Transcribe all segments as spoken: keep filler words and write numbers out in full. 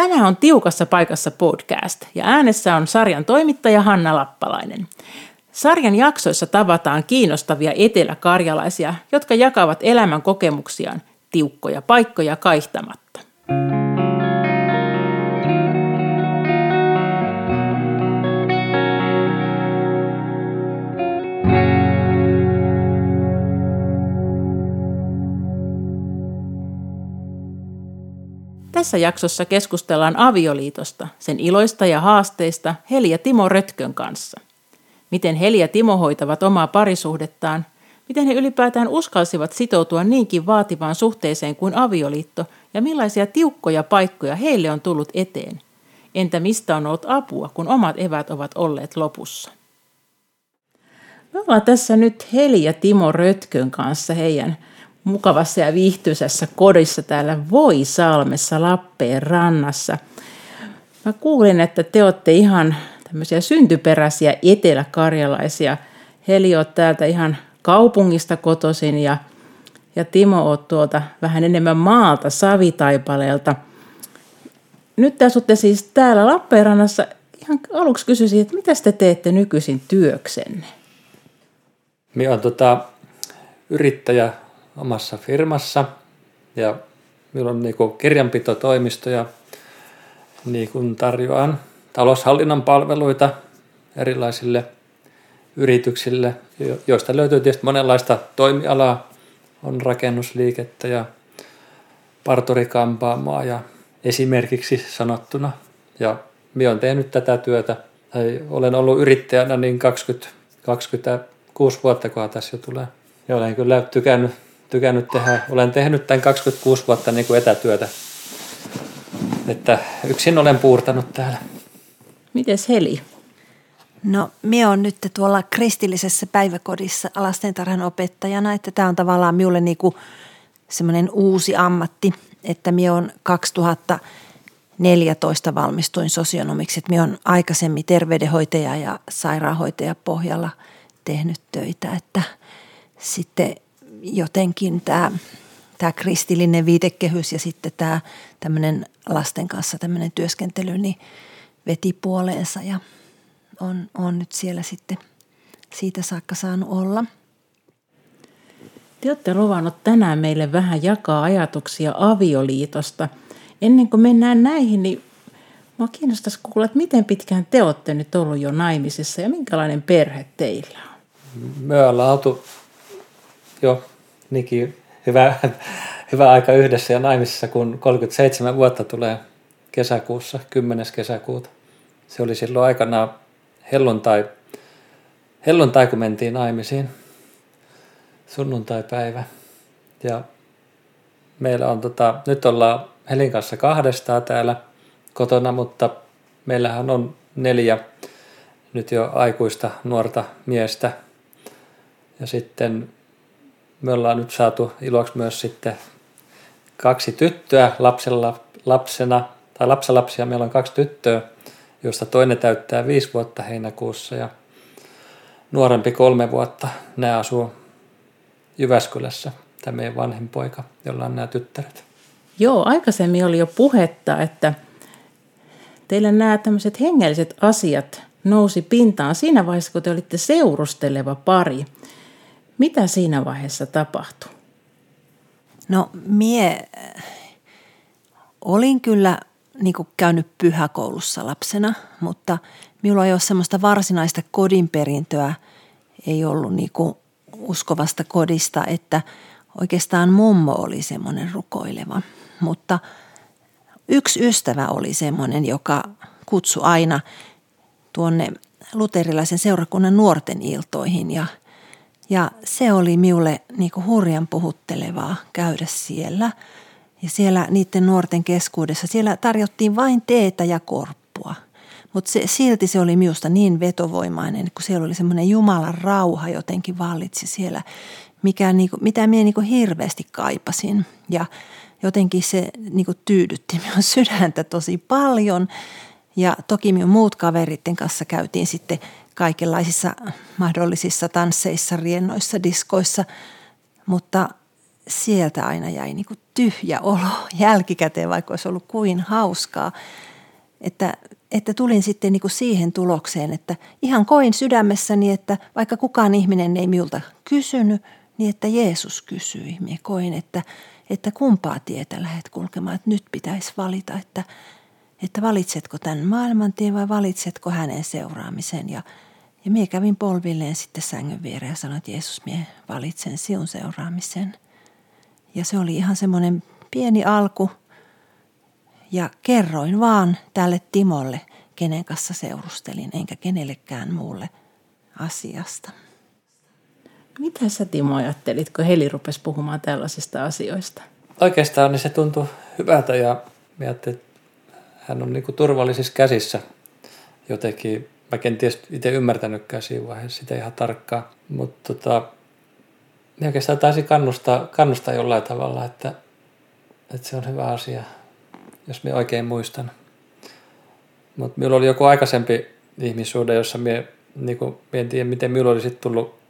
Tänään on Tiukassa paikassa podcast ja äänessä on sarjan toimittaja Hanna Lappalainen. Sarjan jaksoissa tavataan kiinnostavia eteläkarjalaisia, jotka jakavat elämän kokemuksiaan tiukkoja paikkoja kaihtamatta. Tässä jaksossa keskustellaan avioliitosta, sen iloista ja haasteista Heli ja Timo Rötkön kanssa. Miten Heli ja Timo hoitavat omaa parisuhdettaan, miten he ylipäätään uskalsivat sitoutua niinkin vaativaan suhteeseen kuin avioliitto ja millaisia tiukkoja paikkoja heille on tullut eteen. Entä mistä on ollut apua, kun omat eväät ovat olleet lopussa? Me ollaan tässä nyt Heli ja Timo Rötkön kanssa heidän mukavassa ja viihtyisässä kodissa täällä Voisalmessa Lappeenrannassa. Mä kuulin, että te olette ihan tämmöisiä syntyperäisiä eteläkarjalaisia. Heli on täältä ihan kaupungista kotoisin ja, ja Timo on tuolta vähän enemmän maalta Savitaipaleelta. Nyt tässä olette siis täällä Lappeenrannassa. Ihan aluksi kysyisin, että mitä te teette nykyisin työksenne? Minä olen tota, yrittäjä omassa firmassa ja minulla on niin kuin kirjanpitotoimisto ja niin kuin tarjoan taloushallinnan palveluita erilaisille yrityksille, joista löytyy tietysti monenlaista toimialaa. On rakennusliikettä ja parturikampaamaa ja esimerkiksi sanottuna. Ja minä olen tehnyt tätä työtä. Olen ollut yrittäjänä niin kaksikymmentä, kaksikymmentäkuusi vuotta, kun tässä jo tulee. Ja olen kyllä tykännyt, tykännyt tehdä. Olen tehnyt tämän kaksikymmentäkuusi vuotta niin kuin etätyötä. Että yksin olen puurtanut täällä. Mites Heli? No, minä olen nyt tuolla kristillisessä päiväkodissa lastentarhan opettajana, että tämä on tavallaan minulle niinku semmoinen uusi ammatti, että minä olen kaksituhattaneljätoista valmistuin sosionomiksi, että minä olen aikaisemmin terveydenhoitaja ja sairaanhoitaja pohjalla tehnyt töitä, että sitten jotenkin tämä, tämä kristillinen viitekehys ja sitten tämä tämmöinen lasten kanssa tämmöinen työskentely, niin veti puoleensa ja on, on nyt siellä sitten siitä saakka saanut olla. Te olette luvannut tänään meille vähän jakaa ajatuksia avioliitosta. Ennen kuin mennään näihin, niin minua kiinnostaisi kuulla, että miten pitkään te olette nyt ollut jo naimisissa ja minkälainen perhe teillä on? Me ollaan oltu jo niinkin hyvä, hyvä aika yhdessä ja naimisissa, kun kolmekymmentäseitsemän vuotta tulee kesäkuussa, kymmenes kesäkuuta. Se oli silloin aikanaan helluntai, helluntai kun mentiin naimisiin, sunnuntaipäivä. Ja meillä on, tota, nyt ollaan Helin kanssa kahdestaan täällä kotona, mutta meillähän on neljä nyt jo aikuista nuorta miestä. Ja sitten me ollaan nyt saatu iloksi myös sitten kaksi tyttöä lapsella, lapsena, tai lapsenlapsia. Meillä on kaksi tyttöä, josta toinen täyttää viisi vuotta heinäkuussa ja nuorempi kolme vuotta. Nämä asuu Jyväskylässä, tämä meidän vanhin poika, jolla on nämä tyttäret. Joo, aikaisemmin oli jo puhetta, että teillä nämä tämmöiset hengelliset asiat nousi pintaan siinä vaiheessa, kun te olitte seurusteleva pari. Mitä siinä vaiheessa tapahtui? No, mie olin kyllä niin kuin käynyt pyhäkoulussa lapsena, mutta minulla ei ole semmoista varsinaista kodinperintöä, ei ollut niin kuin uskovasta kodista, että oikeastaan mummo oli semmoinen rukoileva. Mutta yksi ystävä oli semmoinen, joka kutsui aina tuonne luterilaisen seurakunnan nuorten iltoihin ja, ja se oli minulle niin kuin hurjan puhuttelevaa käydä siellä. Ja siellä niiden nuorten keskuudessa, siellä tarjottiin vain teetä ja korppua. Mutta silti se oli minusta niin vetovoimainen, kun siellä oli semmoinen Jumalan rauha jotenkin vallitsi siellä, mikä niinku, mitä minä niinku hirveästi kaipasin. Ja jotenkin se niinku tyydytti minun sydäntä tosi paljon. Ja toki minun muut kaveritten kanssa käytiin sitten kaikenlaisissa mahdollisissa tansseissa, riennoissa, diskoissa, mutta sieltä aina jäi niin kuin tyhjä olo jälkikäteen, vaikka olisi ollut kuin hauskaa. Että, että tulin sitten niin kuin siihen tulokseen, että ihan koin sydämessäni, että vaikka kukaan ihminen ei minulta kysynyt, niin että Jeesus kysyi. Minä koin, että, että kumpaa tietä lähdet kulkemaan, että nyt pitäisi valita, että, että valitsetko tämän maailmantien vai valitsetko hänen seuraamisen. Ja, ja minä kävin polvilleen sitten sängyn viereen ja sanoin, että Jeesus, minä valitsen sinun seuraamisen. Ja se oli ihan semmoinen pieni alku ja kerroin vaan tälle Timolle, kenen kanssa seurustelin, enkä kenellekään muulle asiasta. Mitä sä, Timo, ajattelit, kun Heli rupesi puhumaan tällaisista asioista? Oikeastaan niin se tuntui hyvältä ja ajattelin, että hän on niin kuin turvallisissa käsissä jotenkin. Mä en tietysti itse ymmärtänytkään siinä vaiheessa sitä ihan tarkkaan, mutta tota, niin oikeastaan taisi kannustaa, kannustaa jollain tavalla, että, että se on hyvä asia, jos minä oikein muistan. Mutta minulla oli joku aikaisempi ihmissuhde, jossa minä, niin kuin, minä en tiedä, miten minulla oli sitten tullut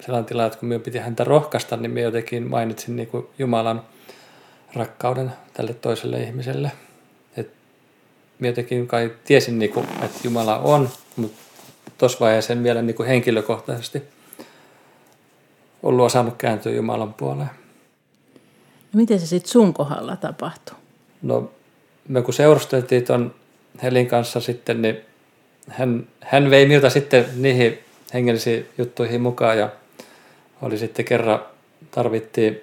sellainen tilanne, että kun minä piti häntä rohkaista, niin minä jotenkin mainitsin niin kuin Jumalan rakkauden tälle toiselle ihmiselle. Et minä jotenkin kai tiesin, niin kuin, että Jumala on, mutta tuossa vaiheessa en vielä niin kuin henkilökohtaisesti ollut osannut kääntyä Jumalan puoleen. No miten se sitten sun kohdalla tapahtui? No me kun seurusteltiin ton Helin kanssa sitten, niin hän, hän vei minulta sitten niihin hengellisiin juttuihin mukaan ja oli sitten kerran, tarvittiin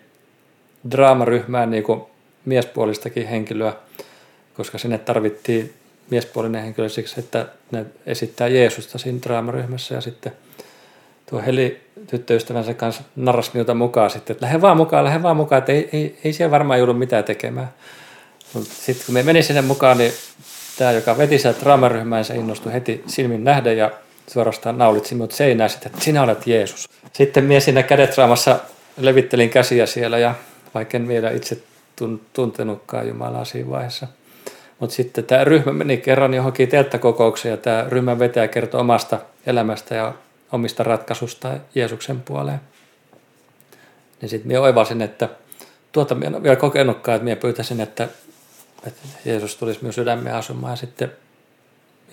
draamaryhmään niin kuin miespuolistakin henkilöä, koska sinne tarvittiin miespuolinen henkilö siksi, että ne esittää Jeesusta siinä draamaryhmässä ja sitten tuo Heli tyttöystävänsä kanssa narrasi minulta mukaan sitten, että lähde vaan mukaan, lähde vaan mukaan, että ei, ei, ei siellä varmaan joudu mitään tekemään. Sitten kun me menin sinne mukaan, niin tämä, joka veti sieltä draamaryhmään, se innostui heti silmin nähden ja suorastaan naulitsi minut seinään sitten, että sinä olet Jeesus. Sitten minä siinä kädet raamassa levittelin käsiä siellä ja vaikka en vielä itse tuntenutkaan Jumalaa siinä vaiheessa. Mutta sitten tämä ryhmä meni kerran johonkin telttakokoukseen ja tämä ryhmän vetäjä kertoi omasta elämästä ja omista ratkaisusta Jeesuksen puoleen. Niin sitten minä oivasin, että tuota minä en vielä kokenutkaan, että minä pyytäisin, että, että Jeesus tulisi minun sydämeen asumaan. Ja sitten,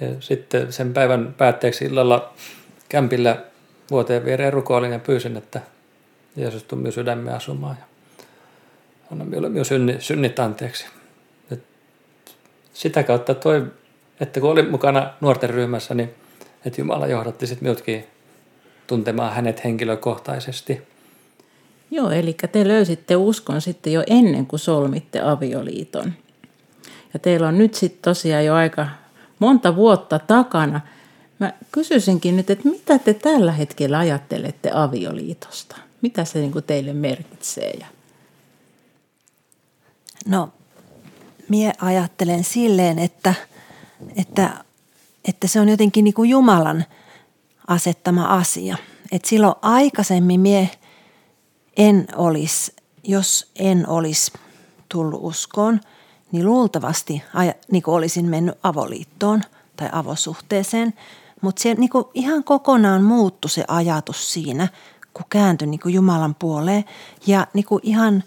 ja sitten sen päivän päätteeksi illalla kämpillä vuoteen viereen rukoilin ja pyysin, että Jeesus tuli minun sydämeen asumaan. Ja anna minulle minun synnit, synnit anteeksi. Et sitä kautta toi, että kun olin mukana nuorten ryhmässä, niin että Jumala johdatti sitten minutkin tuntemaan hänet henkilökohtaisesti. Joo, eli te löysitte uskon sitten jo ennen kuin solmitte avioliiton. Ja teillä on nyt sitten tosiaan jo aika monta vuotta takana. Mä kysyisinkin nyt, että mitä te tällä hetkellä ajattelette avioliitosta? Mitä se niin kuin teille merkitsee? Ja... No, mie ajattelen silleen, että... että Että se on jotenkin niin kuin Jumalan asettama asia. Että silloin aikaisemmin mie en olisi, jos en olisi tullut uskoon, niin luultavasti niin kuin olisin mennyt avoliittoon tai avosuhteeseen. Mutta se niin kuin ihan kokonaan muuttui se ajatus siinä, kun kääntyi niin kuin Jumalan puoleen. Ja niin kuin ihan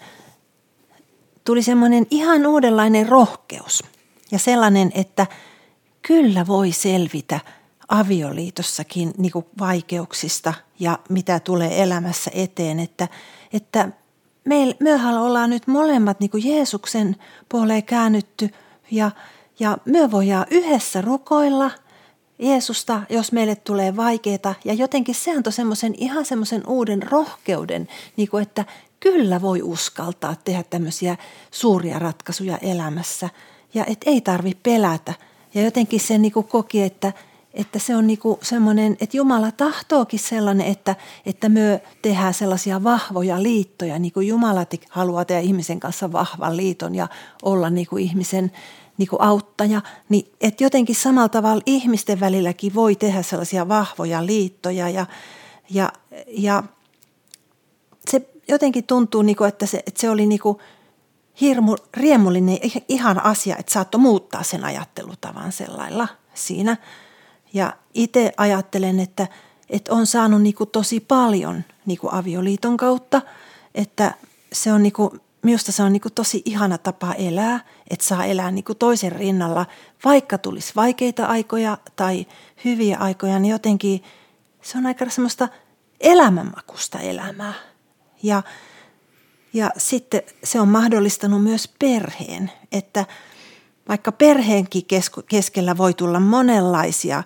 tuli semmoinen ihan uudenlainen rohkeus ja sellainen, että... Kyllä voi selvitä avioliitossakin niin kuin vaikeuksista ja mitä tulee elämässä eteen, että, että mehän ollaan nyt molemmat niin kuin Jeesuksen puoleen käännytty ja, ja me voidaan yhdessä rukoilla Jeesusta, jos meille tulee vaikeita ja jotenkin se antoi semmoisen ihan semmoisen uuden rohkeuden, niin kuin, että kyllä voi uskaltaa tehdä tämmöisiä suuria ratkaisuja elämässä ja et ei tarvitse pelätä. Ja jotenkin se niin kuin koki, että, että se on niin kuin semmoinen, että Jumala tahtookin sellainen, että, että me tehdään sellaisia vahvoja liittoja. Niin kuin Jumala haluaa tehdä ihmisen kanssa vahvan liiton ja olla niin kuin ihmisen niin kuin auttaja. Niin, että jotenkin samalla tavalla ihmisten välilläkin voi tehdä sellaisia vahvoja liittoja ja, ja, ja se jotenkin tuntuu, niin kuin, että, se, että se oli... Niin kuin hirmu riemullinen, ihan asia, että saattoi muuttaa sen ajattelutavan sellailla siinä. Ja itse ajattelen, että, että on saanut niin kuin tosi paljon niin kuin avioliiton kautta, että se on niinku, minusta se on niinku tosi ihana tapa elää, että saa elää niinku toisen rinnalla, vaikka tulisi vaikeita aikoja tai hyviä aikoja, niin jotenkin se on aika semmoista elämänmakusta elämää. Ja, ja sitten se on mahdollistanut myös perheen, että vaikka perheenkin keskellä voi tulla monenlaisia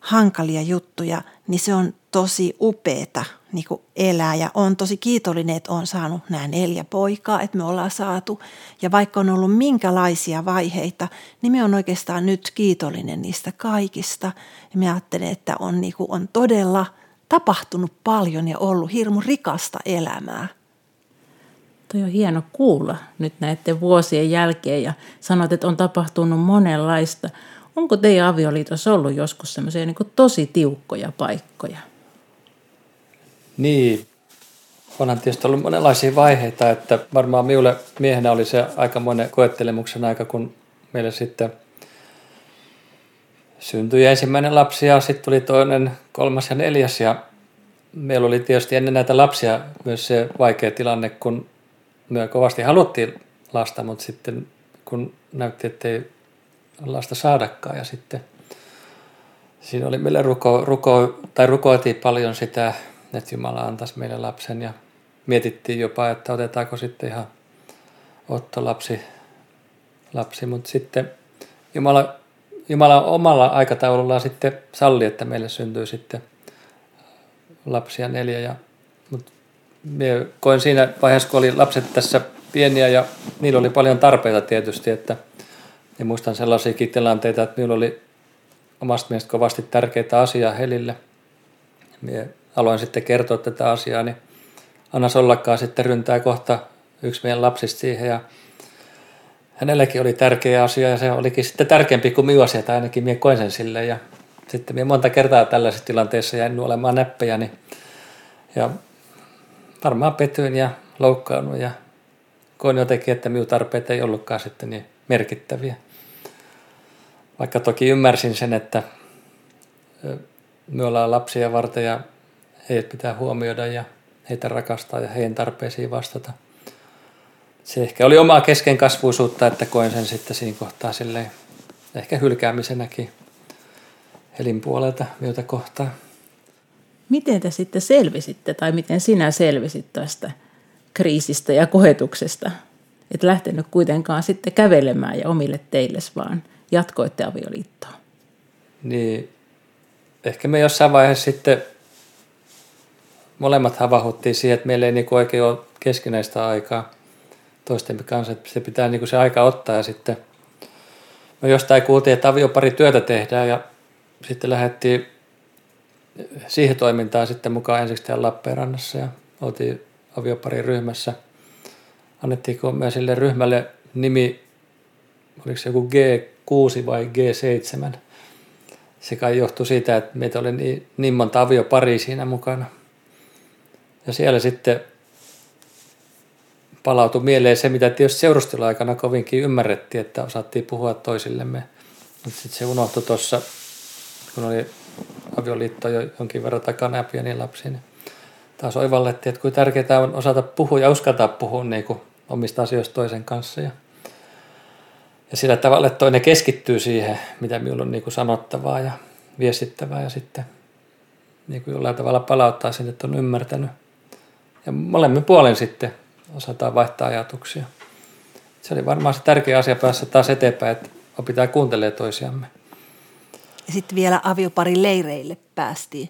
hankalia juttuja, niin se on tosi upeata niin kuin elää ja on tosi kiitollinen, että on saanut nämä neljä poikaa, että me ollaan saatu. Ja vaikka on ollut minkälaisia vaiheita, niin me on oikeastaan nyt kiitollinen niistä kaikista. Ja me ajattelen, että on, niin kuin, on todella tapahtunut paljon ja ollut hirmu rikasta elämää. Toi on hieno kuulla nyt näiden vuosien jälkeen ja sanot, että on tapahtunut monenlaista. Onko teidän avioliitossa ollut joskus semmoisia niin kuin tosi tiukkoja paikkoja? Niin, onhan tietysti ollut monenlaisia vaiheita, että varmaan minulle miehenä oli se aikamoinen koettelemuksen aika, kun meillä sitten syntyi ensimmäinen lapsi ja sitten tuli toinen, kolmas ja neljäs. Ja meillä oli tietysti ennen näitä lapsia myös se vaikea tilanne, kun me kovasti haluttiin lasta, mutta sitten kun näytti, ettei lasta saadakaan ja sitten siinä oli meillä ruko, ruko, tai rukoiltiin paljon sitä, että Jumala antaisi meille lapsen ja mietittiin jopa, että otetaanko sitten ihan ottolapsi, lapsi, mutta sitten Jumala, Jumala omalla aikataulullaan sitten salli, että meille syntyy sitten lapsia neljä ja mut me koin siinä vaiheessa, kun oli lapset tässä pieniä ja niillä oli paljon tarpeita tietysti, että ja muistan sellaisiakin tilanteita, että minulla oli omasta mielestä kovasti tärkeitä asiaa Helille. Minä aloin sitten kertoa tätä asiaa, niin annas ollakaan sitten ryntää kohta yksi meidän lapsista siihen. Ja hänelläkin oli tärkeä asia ja se olikin sitten tärkeämpi kuin minun asia, tai ainakin minä koin sen silleen. Ja sitten minä monta kertaa tällaisessa tilanteessa jäin olemaan näppejä, niin ja varmaan petyin ja loukkaannut ja koin jotenkin, että minun tarpeet ei ollutkaan sitten niin merkittäviä. Vaikka toki ymmärsin sen, että me ollaan lapsia varten ja heidät pitää huomioida ja heitä rakastaa ja heidän tarpeisiin vastata. Se ehkä oli omaa keskenkasvuisuutta, että koin sen sitten siinä kohtaa silleen ehkä hylkäämisenäkin Helin puolelta myötä kohtaa. Miten te sitten selvisitte tai miten sinä selvisit tästä kriisistä ja kohetuksesta? Et lähtenyt kuitenkaan sitten kävelemään ja omille teilles, vaan jatkoitte avioliittoa. Niin, ehkä me jossain vaiheessa sitten molemmat havahuttiin siihen, että meillä ei niinku oikein ole keskinäistä aikaa toistemme kanssa, että se pitää niinku se aika ottaa ja sitten me jostain kuultiin, että aviopari työtä tehdään ja sitten lähdettiin siihen toimintaan sitten mukaan ensiksi täällä Lappeenrannassa ja oltiin avioparin ryhmässä. Annettiinko me sille ryhmälle nimi, oliko se joku G kuusi vai G seitsemän? Se kai johtui siitä, että meitä oli niin, niin monta avioparia siinä mukana. Ja siellä sitten palautui mieleen se, mitä tietysti seurustelu-aikana kovinkin ymmärrettiin, että osattiin puhua toisillemme. Mutta sitten se unohtui tuossa, kun oli avioliitto jo jonkin verran takana ja pieni lapsi, niin taas oivallettiin, että kuinka tärkeää on osata puhua ja uskaltaa puhua niin kuin omista asioista toisen kanssa. Ja, ja sillä tavalla, että toinen keskittyy siihen, mitä minulla on niin kuin sanottavaa ja viestittävää. Ja sitten niin kuin jollain tavalla palauttaa sen, että on ymmärtänyt. Ja molemmin puolen sitten osataan vaihtaa ajatuksia. Se oli varmaan se tärkeä asia päässä taas eteenpäin, että opitaan kuuntelemaan toisiamme. Ja sitten vielä avioparin leireille päästiin,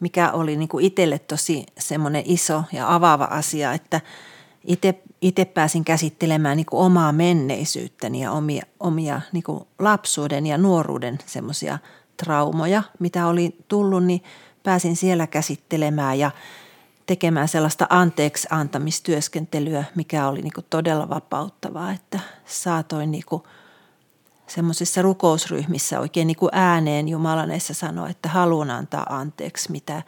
mikä oli niin kuin itselle tosi semmoinen iso ja avaava asia, että itse pääsin käsittelemään niin kuin omaa menneisyyttäni ja omia, omia niin kuin lapsuuden ja nuoruuden semmoisia traumoja, mitä oli tullut, niin pääsin siellä käsittelemään ja tekemään sellaista anteeksi antamistyöskentelyä, mikä oli niin kuin todella vapauttavaa, että saatoin niin kuin semmoisissa rukousryhmissä oikein niin kuin ääneen Jumalaneissa sanoo, että haluan antaa anteeksi, mitä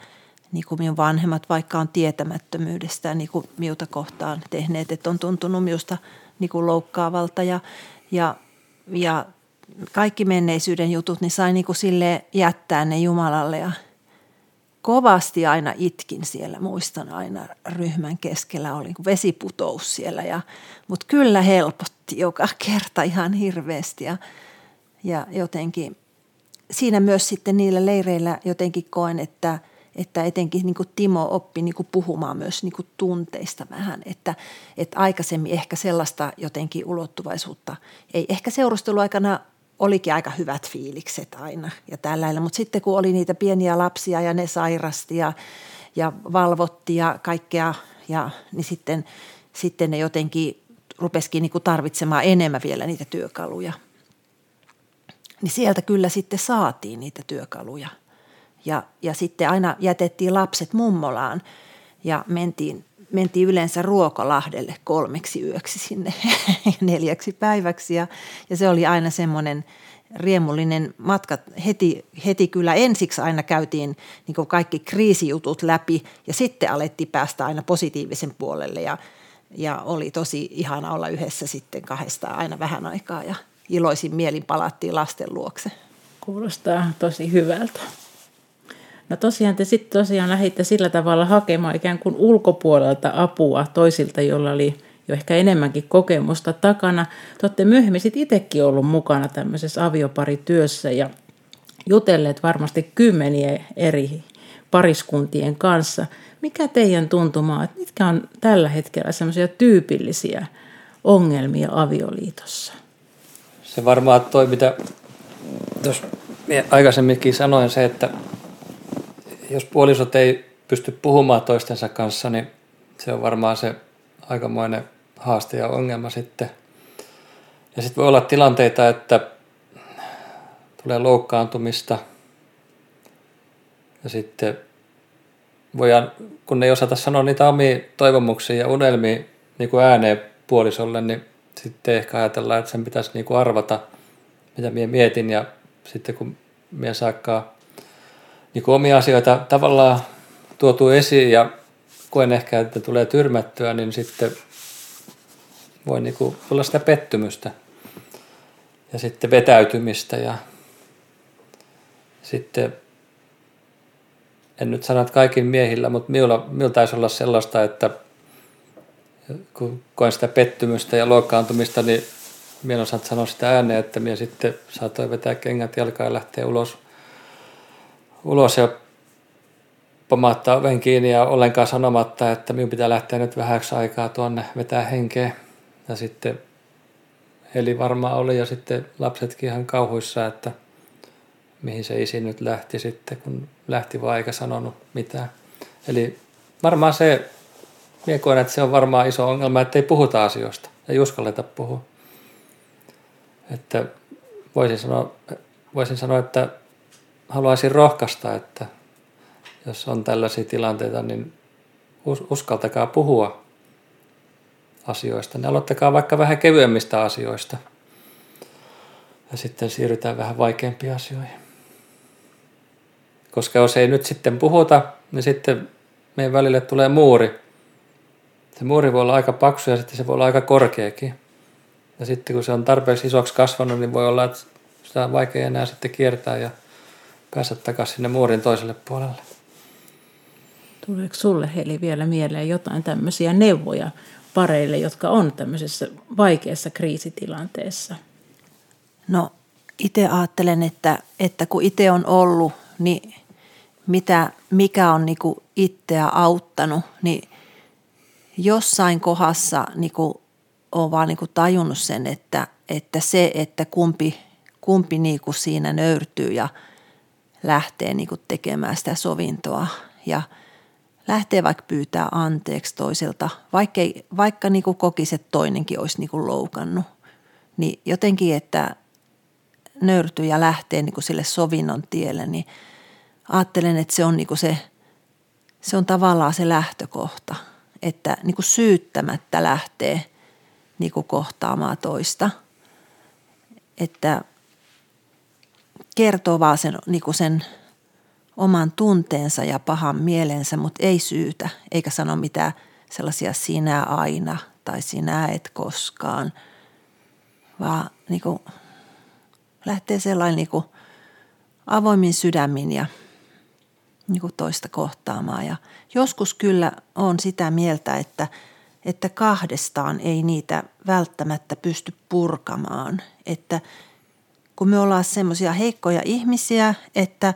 niin kuin minun vanhemmat vaikka on tietämättömyydestä niin kuin miuta kohtaan tehneet, että on tuntunut minusta niin kuin loukkaavalta ja, ja, ja kaikki menneisyyden jutut, niin sai niin kuin silleen jättää ne Jumalalle ja kovasti aina itkin siellä, muistan aina ryhmän keskellä oli vesiputous siellä, ja, mutta kyllä helpotti joka kerta ihan hirveästi ja, ja jotenkin siinä myös sitten niillä leireillä jotenkin koen, että, että etenkin niin kuin Timo oppi niin kuin puhumaan myös niin kuin tunteista vähän, että, että aikaisemmin ehkä sellaista jotenkin ulottuvaisuutta ei ehkä seurusteluaikana olikin aika hyvät fiilikset aina ja tällailla, mutta sitten kun oli niitä pieniä lapsia ja ne sairasti ja, ja valvotti ja kaikkea, ja, niin sitten, sitten ne jotenkin rupesikin niinku tarvitsemaan enemmän vielä niitä työkaluja. Niin sieltä kyllä sitten saatiin niitä työkaluja ja, ja sitten aina jätettiin lapset mummolaan ja mentiin, mentiin yleensä Ruokolahdelle kolmeksi yöksi sinne neljäksi päiväksi ja, ja se oli aina semmoinen riemullinen matka. Heti, heti kyllä ensiksi aina käytiin niin kuin kaikki kriisijutut läpi ja sitten alettiin päästä aina positiivisen puolelle ja, ja oli tosi ihana olla yhdessä sitten kahdestaan aina vähän aikaa ja iloisin mielin palattiin lasten luokse. Kuulostaa tosi hyvältä. No tosiaan te sitten tosiaan lähditte sillä tavalla hakemaan ikään kuin ulkopuolelta apua toisilta, jolla oli jo ehkä enemmänkin kokemusta takana. Te olette myöhemmin sitten itsekin ollut mukana tämmöisessä avioparityössä ja jutelleet varmasti kymmeniä eri pariskuntien kanssa. Mikä teidän tuntumaa, että mitkä on tällä hetkellä semmoisia tyypillisiä ongelmia avioliitossa? Se varmaan toi, mitä tuossa aikaisemminkin sanoin, se, että jos puolisot ei pysty puhumaan toistensa kanssa, niin se on varmaan se aikamoinen haaste ja ongelma sitten. Ja sitten voi olla tilanteita, että tulee loukkaantumista ja sitten voidaan, kun ei osata sanoa niitä omia toivomuksia ja unelmia niin kuin ääneen puolisolle, niin sitten ehkä ajatellaan, että sen pitäisi niin kuin arvata, mitä minä mietin ja sitten kun minä saakkaan niin kun omia asioita tavallaan tuotu esiin ja koen ehkä, että tulee tyrmättyä, niin sitten voi niin kuin tulla sitä pettymystä ja sitten vetäytymistä. Ja sitten, en nyt sano, että kaikin miehillä, mutta minulla, minulla taisi olla sellaista, että kun koen sitä pettymystä ja loukkaantumista, niin minä en osaa sanoa sitä ääneen, että minä sitten saatoin vetää kengät jalkaan ja lähteä ulos. ulos ja pamaattaa oven kiinni ja ollenkaan sanomatta, että minun pitää lähteä nyt vähäksi aikaa tuonne vetää henkeä. Ja sitten Heli varmaan oli ja sitten lapsetkin ihan kauhuissa, että mihin se isi nyt lähti sitten, kun lähti vaan eikä sanonut mitään. Eli varmaan se, minä koen, että se on varmaan iso ongelma, että ei puhuta asioista, ei uskalleta puhua. Että voisin sanoa, voisin sanoa että haluaisin rohkaista, että jos on tällaisia tilanteita, niin uskaltakaa puhua asioista. Ne aloittakaa vaikka vähän kevyemmistä asioista ja sitten siirrytään vähän vaikeampiin asioihin. Koska jos ei nyt sitten puhuta, niin sitten meidän välille tulee muuri. Se muuri voi olla aika paksu ja sitten se voi olla aika korkeakin. Ja sitten kun se on tarpeeksi isoksi kasvanut, niin voi olla, että sitä on vaikea enää sitten kiertää ja päästä takaisin sinne muurin toiselle puolelle. Tuleeko sulle, Heli, vielä mieleen jotain tämmöisiä neuvoja pareille, jotka on tämmöisessä vaikeassa kriisitilanteessa? No itse ajattelen, että, että kun itse on ollut, niin mitä, mikä on niinku itseä auttanut, niin jossain kohdassa niinku, olen vaan niinku tajunnut sen, että, että se, että kumpi, kumpi niinku siinä nöyrtyy ja lähtee niin kuin tekemään sitä sovintoa ja lähtee vaikka pyytää anteeksi toiselta, vaikka, vaikka niin kuin kokisi, että toinenkin olisi niin kuin loukannut. Niin jotenkin, että nöyrtyy ja lähtee niin kuin sille sovinnon tielle, niin ajattelen, että se on, niin kuin se, se on tavallaan se lähtökohta, että niin kuin syyttämättä lähtee niin kuin kohtaamaan toista, että kertoo vaan sen, niin kuin sen oman tunteensa ja pahan mielensä, mutta ei syytä, eikä sano mitään sellaisia sinä aina tai sinä et koskaan, vaan niin kuin lähtee sellainen niin kuin avoimin sydämin ja, niin kuin toista kohtaamaan. Ja joskus kyllä on sitä mieltä, että, että kahdestaan ei niitä välttämättä pysty purkamaan. Että kun me ollaan semmoisia heikkoja ihmisiä, että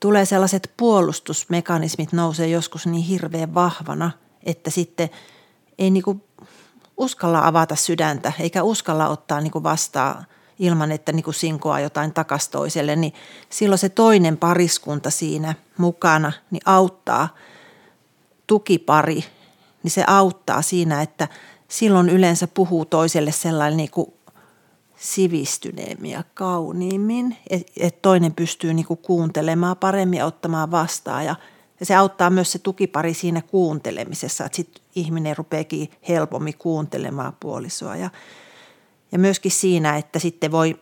tulee sellaiset puolustusmekanismit nousee joskus niin hirveän vahvana, että sitten ei niin kuin uskalla avata sydäntä eikä uskalla ottaa niin kuin vastaan ilman, että niin kuin sinkoaa jotain takaisin toiselle, niin silloin se toinen pariskunta siinä mukana niin auttaa, tukipari, niin se auttaa siinä, että silloin yleensä puhuu toiselle sellainen niin kuin sivistyneemmin ja kauniimmin, että toinen pystyy niin kuin kuuntelemaan paremmin ja ottamaan vastaan ja Ja se auttaa myös se tukipari siinä kuuntelemisessa, että sitten ihminen rupeekin helpommin kuuntelemaan puolisoa. Ja, ja myöskin siinä, että sitten voi,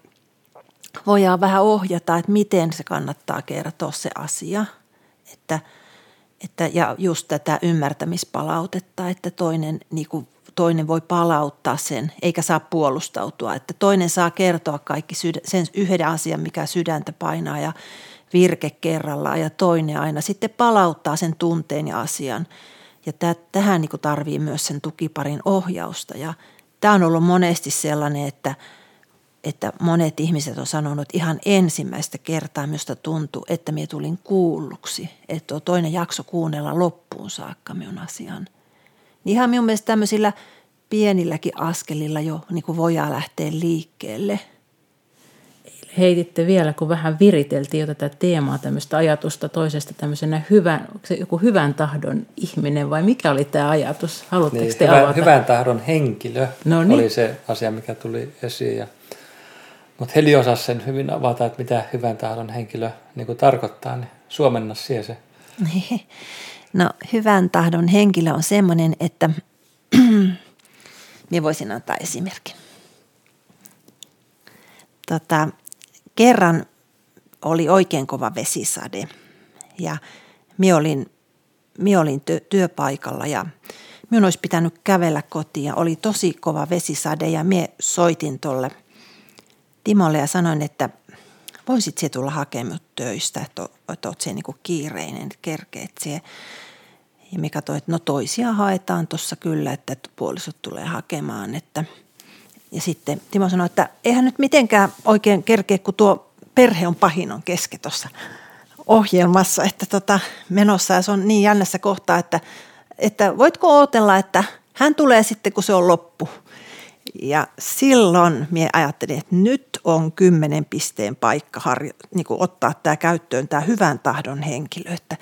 voidaan vähän ohjata, että miten se kannattaa kertoa se asia. Että, että, ja just tätä ymmärtämispalautetta, että toinen, niin kuin, toinen voi palauttaa sen, eikä saa puolustautua. Että toinen saa kertoa kaikki sydä, sen yhden asian, mikä sydäntä painaa ja virke kerrallaan ja toinen aina sitten palauttaa sen tunteen ja asian. Ja täh- tähän niin kuin tarvii myös sen tukiparin ohjausta. Ja tämä on ollut monesti sellainen, että, että monet ihmiset on sanonut, että ihan ensimmäistä kertaa minusta tuntui, että minä tulin kuulluksi. Että tuo toinen jakso kuunnella loppuun saakka minun asian. Ihan minun mielestä tämmöisillä pienilläkin askelilla jo niin kuin voidaan lähteä liikkeelle. Heititte vielä, kun vähän viriteltiin jo tätä teemaa, tämmöistä ajatusta toisesta tämmöisenä hyvän, joku hyvän tahdon ihminen vai mikä oli tämä ajatus? Haluatteko niin, te hyvän, avata? Hyvän tahdon henkilö no niin. Oli se asia, mikä tuli esiin. Ja, mutta Heli osasi sen hyvin avata, että mitä hyvän tahdon henkilö niin kuin tarkoittaa, niin suomenna siihen se. No hyvän tahdon henkilö on semmoinen, että minä voisin antaa esimerkin. Tota... Kerran oli oikein kova vesisade ja minä olin, minä olin työpaikalla ja minun olisi pitänyt kävellä kotiin ja oli tosi kova vesisade ja minä soitin tuolle Timolle ja sanoin, että voisit sinä tulla hakemaan töistä, että, että olet sinä niin kuin kiireinen, että kerkeet sinä. Ja minä katsoin, että no toisia haetaan tuossa kyllä, että puolisot tulee hakemaan, että... Ja sitten Timo sanoi, että eihän nyt mitenkään oikein kerkeä, kun tuo perhe on pahinon keske tuossa ohjelmassa, että tota, menossa ja se on niin jännässä kohtaa, että, että voitko ootella, että hän tulee sitten, kun se on loppu. Ja silloin minä ajattelin, että nyt on kymmenen pisteen paikka harjo- niin kuin ottaa tämä käyttöön tämä hyvän tahdon henkilö, että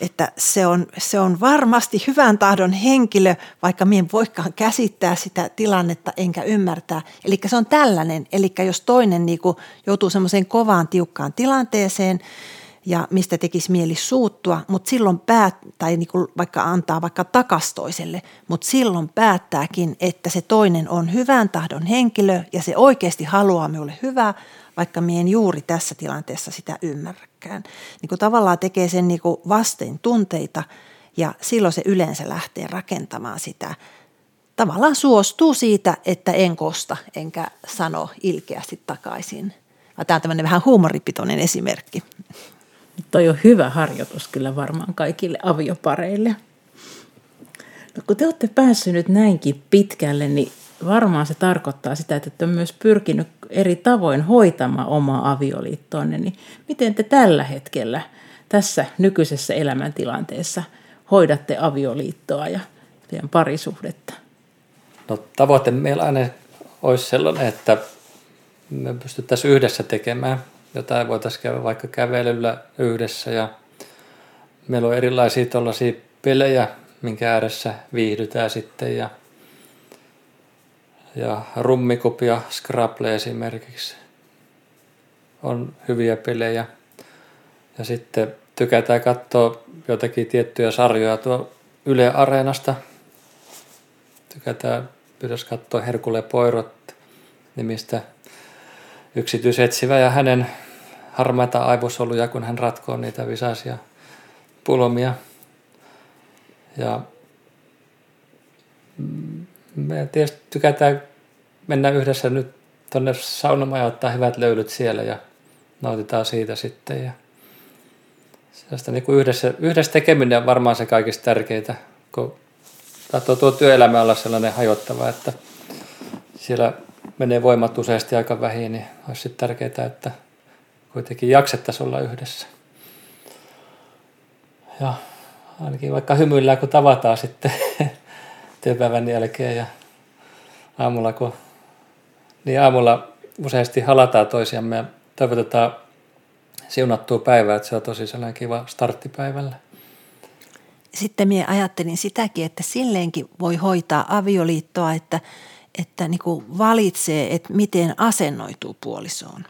Että se on, se on varmasti hyvän tahdon henkilö, vaikka minä en voikaan käsittää sitä tilannetta enkä ymmärtää. Eli se on tällainen, eli jos toinen niin kuin joutuu semmoiseen kovaan tiukkaan tilanteeseen ja mistä tekisi mieli suuttua, mutta silloin päättää, tai niin kuin vaikka antaa vaikka takas toiselle, mutta silloin päättääkin, että se toinen on hyvän tahdon henkilö ja se oikeasti haluaa minulle hyvää, vaikka minä en juuri tässä tilanteessa sitä ymmärräkään. Niin kuin tavallaan tekee sen niin kuin vasten tunteita ja silloin se yleensä lähtee rakentamaan sitä. Tavallaan suostuu siitä, että en kosta enkä sano ilkeästi takaisin. Tämä on tämmöinen vähän huumoripitoinen esimerkki. Toi on hyvä harjoitus kyllä varmaan kaikille aviopareille. No, kun te olette päässeet nyt näinkin pitkälle, niin varmaan se tarkoittaa sitä, että on myös pyrkinyt eri tavoin hoitamaan omaa avioliittoonne, niin miten te tällä hetkellä tässä nykyisessä elämäntilanteessa hoidatte avioliittoa ja teidän parisuhdetta? No tavoite meillä aina olisi sellainen, että me pystyttäisiin yhdessä tekemään jotain, voitaisiin käydä vaikka kävelyllä yhdessä ja meillä on erilaisia tuollaisia pelejä, minkä ääressä viihdytään sitten ja Ja rummikupia, Scrabble esimerkiksi, on hyviä pelejä. Ja sitten tykätään katsoa jotakin tiettyjä sarjoja tuo Yle Areenasta. Tykätään pyydäs katsoa Herkule Poirot nimistä yksityisetsivä ja hänen harmaita aivosoluja, kun hän ratkoo niitä visaisia pulmia. Ja... Me tietysti tykätään mennä yhdessä nyt tuonne saunomaan ja ottaa hyvät löylyt siellä ja nautitaan siitä sitten. Ja Sellaista niin kuin yhdessä, yhdessä tekeminen on varmaan se kaikista tärkeintä, kun tahtoo tuo työelämä olla sellainen hajottava, että siellä menee voimat useasti aika vähin, niin olisi sitten tärkeää, että kuitenkin jaksettaisiin olla yhdessä. Ja ainakin vaikka hymyillään, kun tavataan sitten työpäivän jälkeen ja aamulla, kun niin aamulla useasti halataan toisiamme ja toivotetaan siunattua päivää, että se on tosi sellainen kiva startti päivällä. Sitten minä ajattelin sitäkin, että silleenkin voi hoitaa avioliittoa, että, että niin kuin valitsee, että miten asennoituu puolisoon.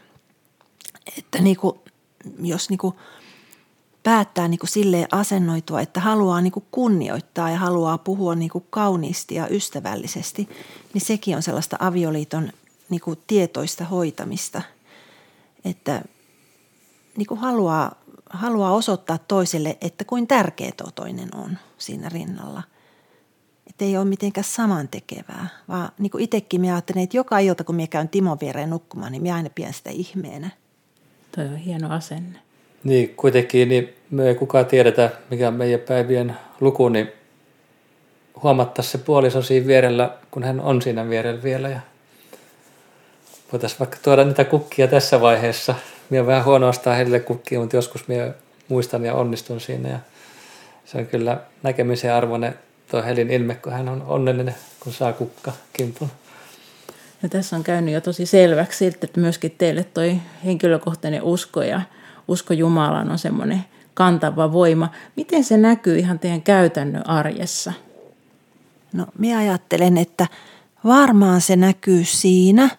Että niin kuin, jos niin kuin päättää niin kuin silleen asennoitua, että haluaa niin kuin kunnioittaa ja haluaa puhua niin kuin kauniisti ja ystävällisesti, niin sekin on sellaista avioliiton niin kuin tietoista hoitamista, että niin kuin haluaa, haluaa osoittaa toiselle, että kuin tärkeä tuo toinen on siinä rinnalla. Että ei ole mitenkään samantekevää, vaan niin kuin itsekin minä ajattelen, että joka ilta kun minä käyn Timon viereen nukkumaan, niin minä aina pidän sitä ihmeenä. Toi on hieno asenne. Niin, kuitenkin niin me ei kukaan tiedetä, mikä on meidän päivien luku, niin huomattaisiin se puoliso siinä vierellä, kun hän on siinä vierellä vielä. Ja voitaisiin vaikka tuoda niitä kukkia tässä vaiheessa. Minä vähän huono ostaa heille kukkia, mutta joskus minä muistan ja onnistun siinä. Ja se on kyllä näkemisen arvoinen tuo Helin ilme, kun hän on onnellinen, kun saa kukka kimpun. No, tässä on käynyt jo tosi selväksi, että myöskin teille toi henkilökohtainen usko ja usko Jumalaan on semmoinen kantava voima. Miten se näkyy ihan teidän käytännön arjessa? No, minä ajattelen, että varmaan se näkyy siinä,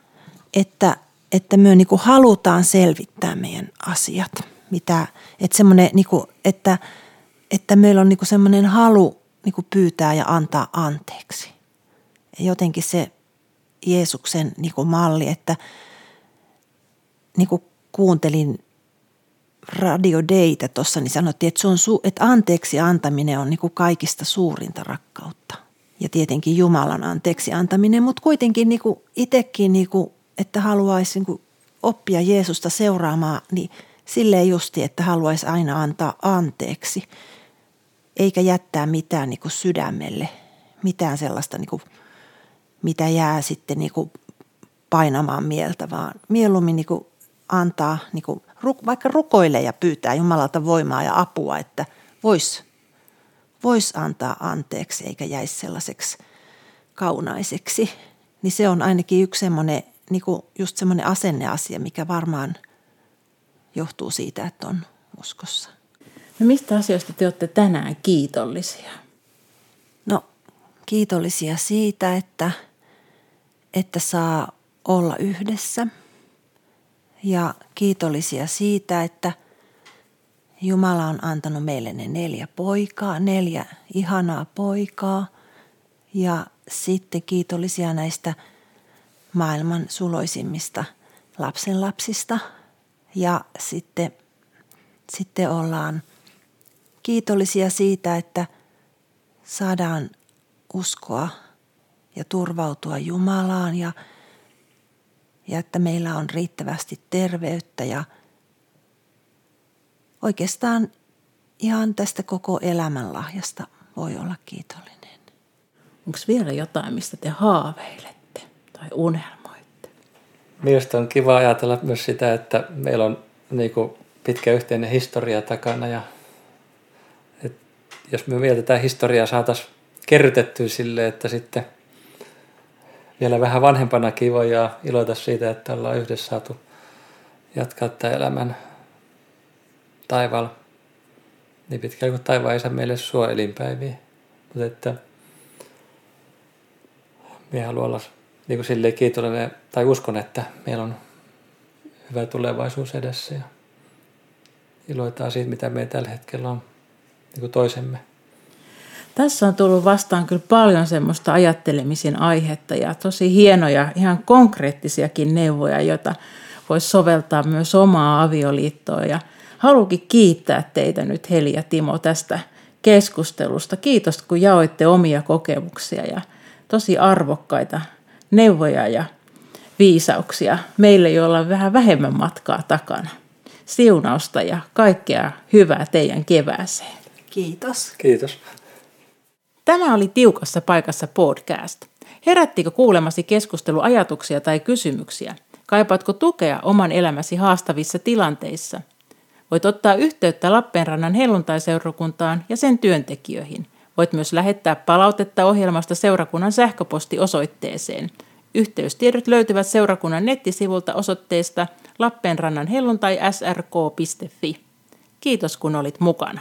että, että me niin kuin halutaan selvittää meidän asiat. Mitä, että, niin kuin, että, että meillä on niin kuin semmoinen halu niin kuin pyytää ja antaa anteeksi. Jotenkin se Jeesuksen niin kuin malli, että niin kuin kuuntelin Radio Data tuossa, niin sanottiin, että, se on su- että anteeksi antaminen on niin kuin kaikista suurinta rakkautta. Ja tietenkin Jumalan anteeksi antaminen, mutta kuitenkin niin kuin itsekin, niin kuin, että haluaisi niin kuin oppia Jeesusta seuraamaan, niin silleen justi, että haluaisi aina antaa anteeksi. Eikä jättää mitään niin kuin sydämelle, mitään sellaista, niin kuin, mitä jää sitten niin kuin painamaan mieltä, vaan mieluummin niin kuin antaa niin kuin vaikka rukoilee ja pyytää Jumalalta voimaa ja apua, että voisi vois antaa anteeksi eikä jäisi sellaiseksi kaunaiseksi. Niin se on ainakin yksi semmoinen, niin kuin just semmoinen asenneasia, mikä varmaan johtuu siitä, että on uskossa. No, mistä asioista te olette tänään kiitollisia? No, kiitollisia siitä, että, että saa olla yhdessä. Ja kiitollisia siitä, että Jumala on antanut meille ne neljä poikaa, neljä ihanaa poikaa. Ja sitten kiitollisia näistä maailman suloisimmista lapsenlapsista. Ja sitten, sitten ollaan kiitollisia siitä, että saadaan uskoa ja turvautua Jumalaan ja Ja että meillä on riittävästi terveyttä ja oikeastaan ihan tästä koko elämänlahjasta voi olla kiitollinen. Onko vielä jotain, mistä te haaveilette tai unelmoitte? Mielestäni on kiva ajatella myös sitä, että meillä on niin kuin pitkä yhteinen historia takana. Ja jos me mietitään historiaa, saataisiin kerrytettyä sille, että sitten vielä vähän vanhempana kivoja iloita siitä, että ollaan yhdessä saatu jatkaa tämän elämän taivaalla. Niin pitkään kuin taivaan isä meille suo elinpäiviä. Mutta että minä haluan olla niin kuin silleen kiitollinen, tai uskon, että meillä on hyvä tulevaisuus edessä. Ja iloitaan siitä, mitä meillä tällä hetkellä on niin kuin toisemme. Tässä on tullut vastaan kyllä paljon semmoista ajattelemisen aihetta ja tosi hienoja, ihan konkreettisiakin neuvoja, joita voisi soveltaa myös omaa avioliittoon. Ja haluankin kiittää teitä nyt, Heli ja Timo, tästä keskustelusta. Kiitos, kun jaoitte omia kokemuksia ja tosi arvokkaita neuvoja ja viisauksia meille, joilla on vähän vähemmän matkaa takana. siunausta ja kaikkea hyvää teidän kevääseen. Kiitos. Kiitos. Tämä oli Tiukassa paikassa podcast. Herättikö kuulemasi keskustelu ajatuksia tai kysymyksiä? Kaipaatko tukea oman elämäsi haastavissa tilanteissa? Voit ottaa yhteyttä Lappeenrannan helluntaiseurakuntaan ja sen työntekijöihin. Voit myös lähettää palautetta ohjelmasta seurakunnan sähköpostiosoitteeseen. Yhteystiedot löytyvät seurakunnan nettisivulta osoitteesta lappeenrannanhelluntai dash s r k piste f i. Kiitos kun olit mukana.